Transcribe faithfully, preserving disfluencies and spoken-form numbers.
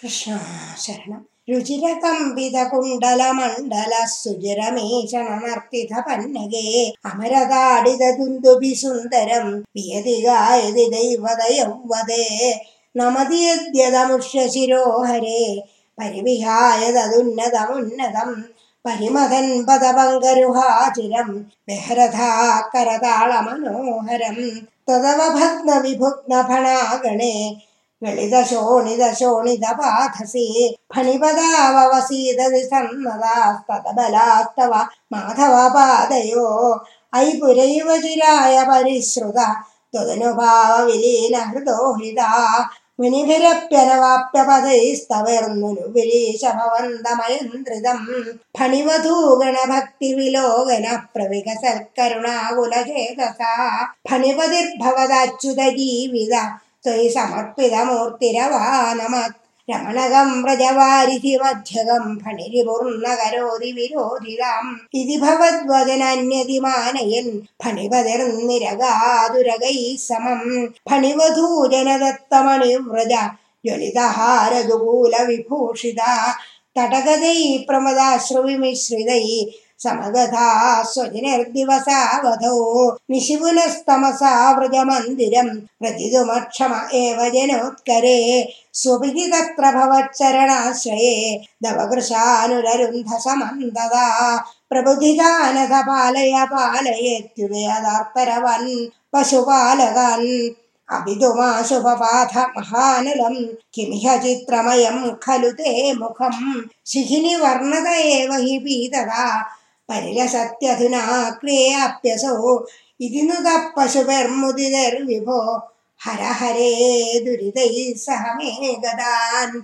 கிருஷ்ணா சரணம். ருஜிரகம்பிதகுண்டலமண்டலசுஜிரமேஷணமர்த்திதபன்னகே அமரதாடிததுந்துபிசுந்தரம் வியதிகாயதி தெய்வதயம் வதே நமதியத்யதமுஷ்யசிரோஹரே பரிவிஹாயததுன்னதமுன்னதம் பரிமதன் பதபங்கருஹாசிரம் விஹரதா கரதாள மனோஹரம் ததவ பத்ம விபுக்ன பணாகணே ளிதசோனிதசோனிதபாதசி பணிபதாவவசீததி சன்னதாஸ்ததபலாஸ்தவ மாதவபாதயோ ஐபுரைவ சிராய பரிஸ்ருத துதனுபாவ விலீனஹ்ருதோ ஹிதா முனிபிரப்யனவாப்யபதைஸ்தவர்முனு விலீஷபவந்தமயந்திரிதம் பணிவதூகணபக்திவிலோகன பிரவிகசற்கருணாகுலசேதசா பணிபதிர்பவதாச்சுத ஜீவித தொய் சமர்ப்பிதமூர்த்திரவா நமத் ரமணகம் பிரஜவாரிதி மத்யகம் பணிரிபூர்ணகரோதி விரோதிதாம் இதி பவத்வதனன்யதிமானயன் பணிபதிர்நிரகாதுரகை சமம் பணிவதூஜனதத்தமணிவ்ரஜ ஜலிதஹாரதுகூல விபூஷிதா தடகதை பிரமதாஸ்ருவிமிஸ்ரிதை சமகதா ஸ்வஜினர்திவசாவதோ நிஷிபுனஸ்தமசா விரஜமந்திரம் பிரதிதுமக்ஷம ஏவ ஜனோத்கரே ஸ்வபிஹி தத்ர பவச்சரணாஸ்ரயே தவகிருஷானுரருந்தசமந்ததா பிரபுதிதானத பாலய பாலயேத்யுதயதார்த்தரவன் பசுபாலகன் அபிதுமா சுபபாத மகாநலம் கிமிஹ சித்ரமயம் கலு தே முகம் சிகினி வர்ணத ஏவ ஹி பீததா பரிலசத்யதுனா க்ரேயாப்யசோ இதி நுத பசுபெர்முதிதர் விபோ ஹர ஹரே துரிதை சஹ மே கதான்.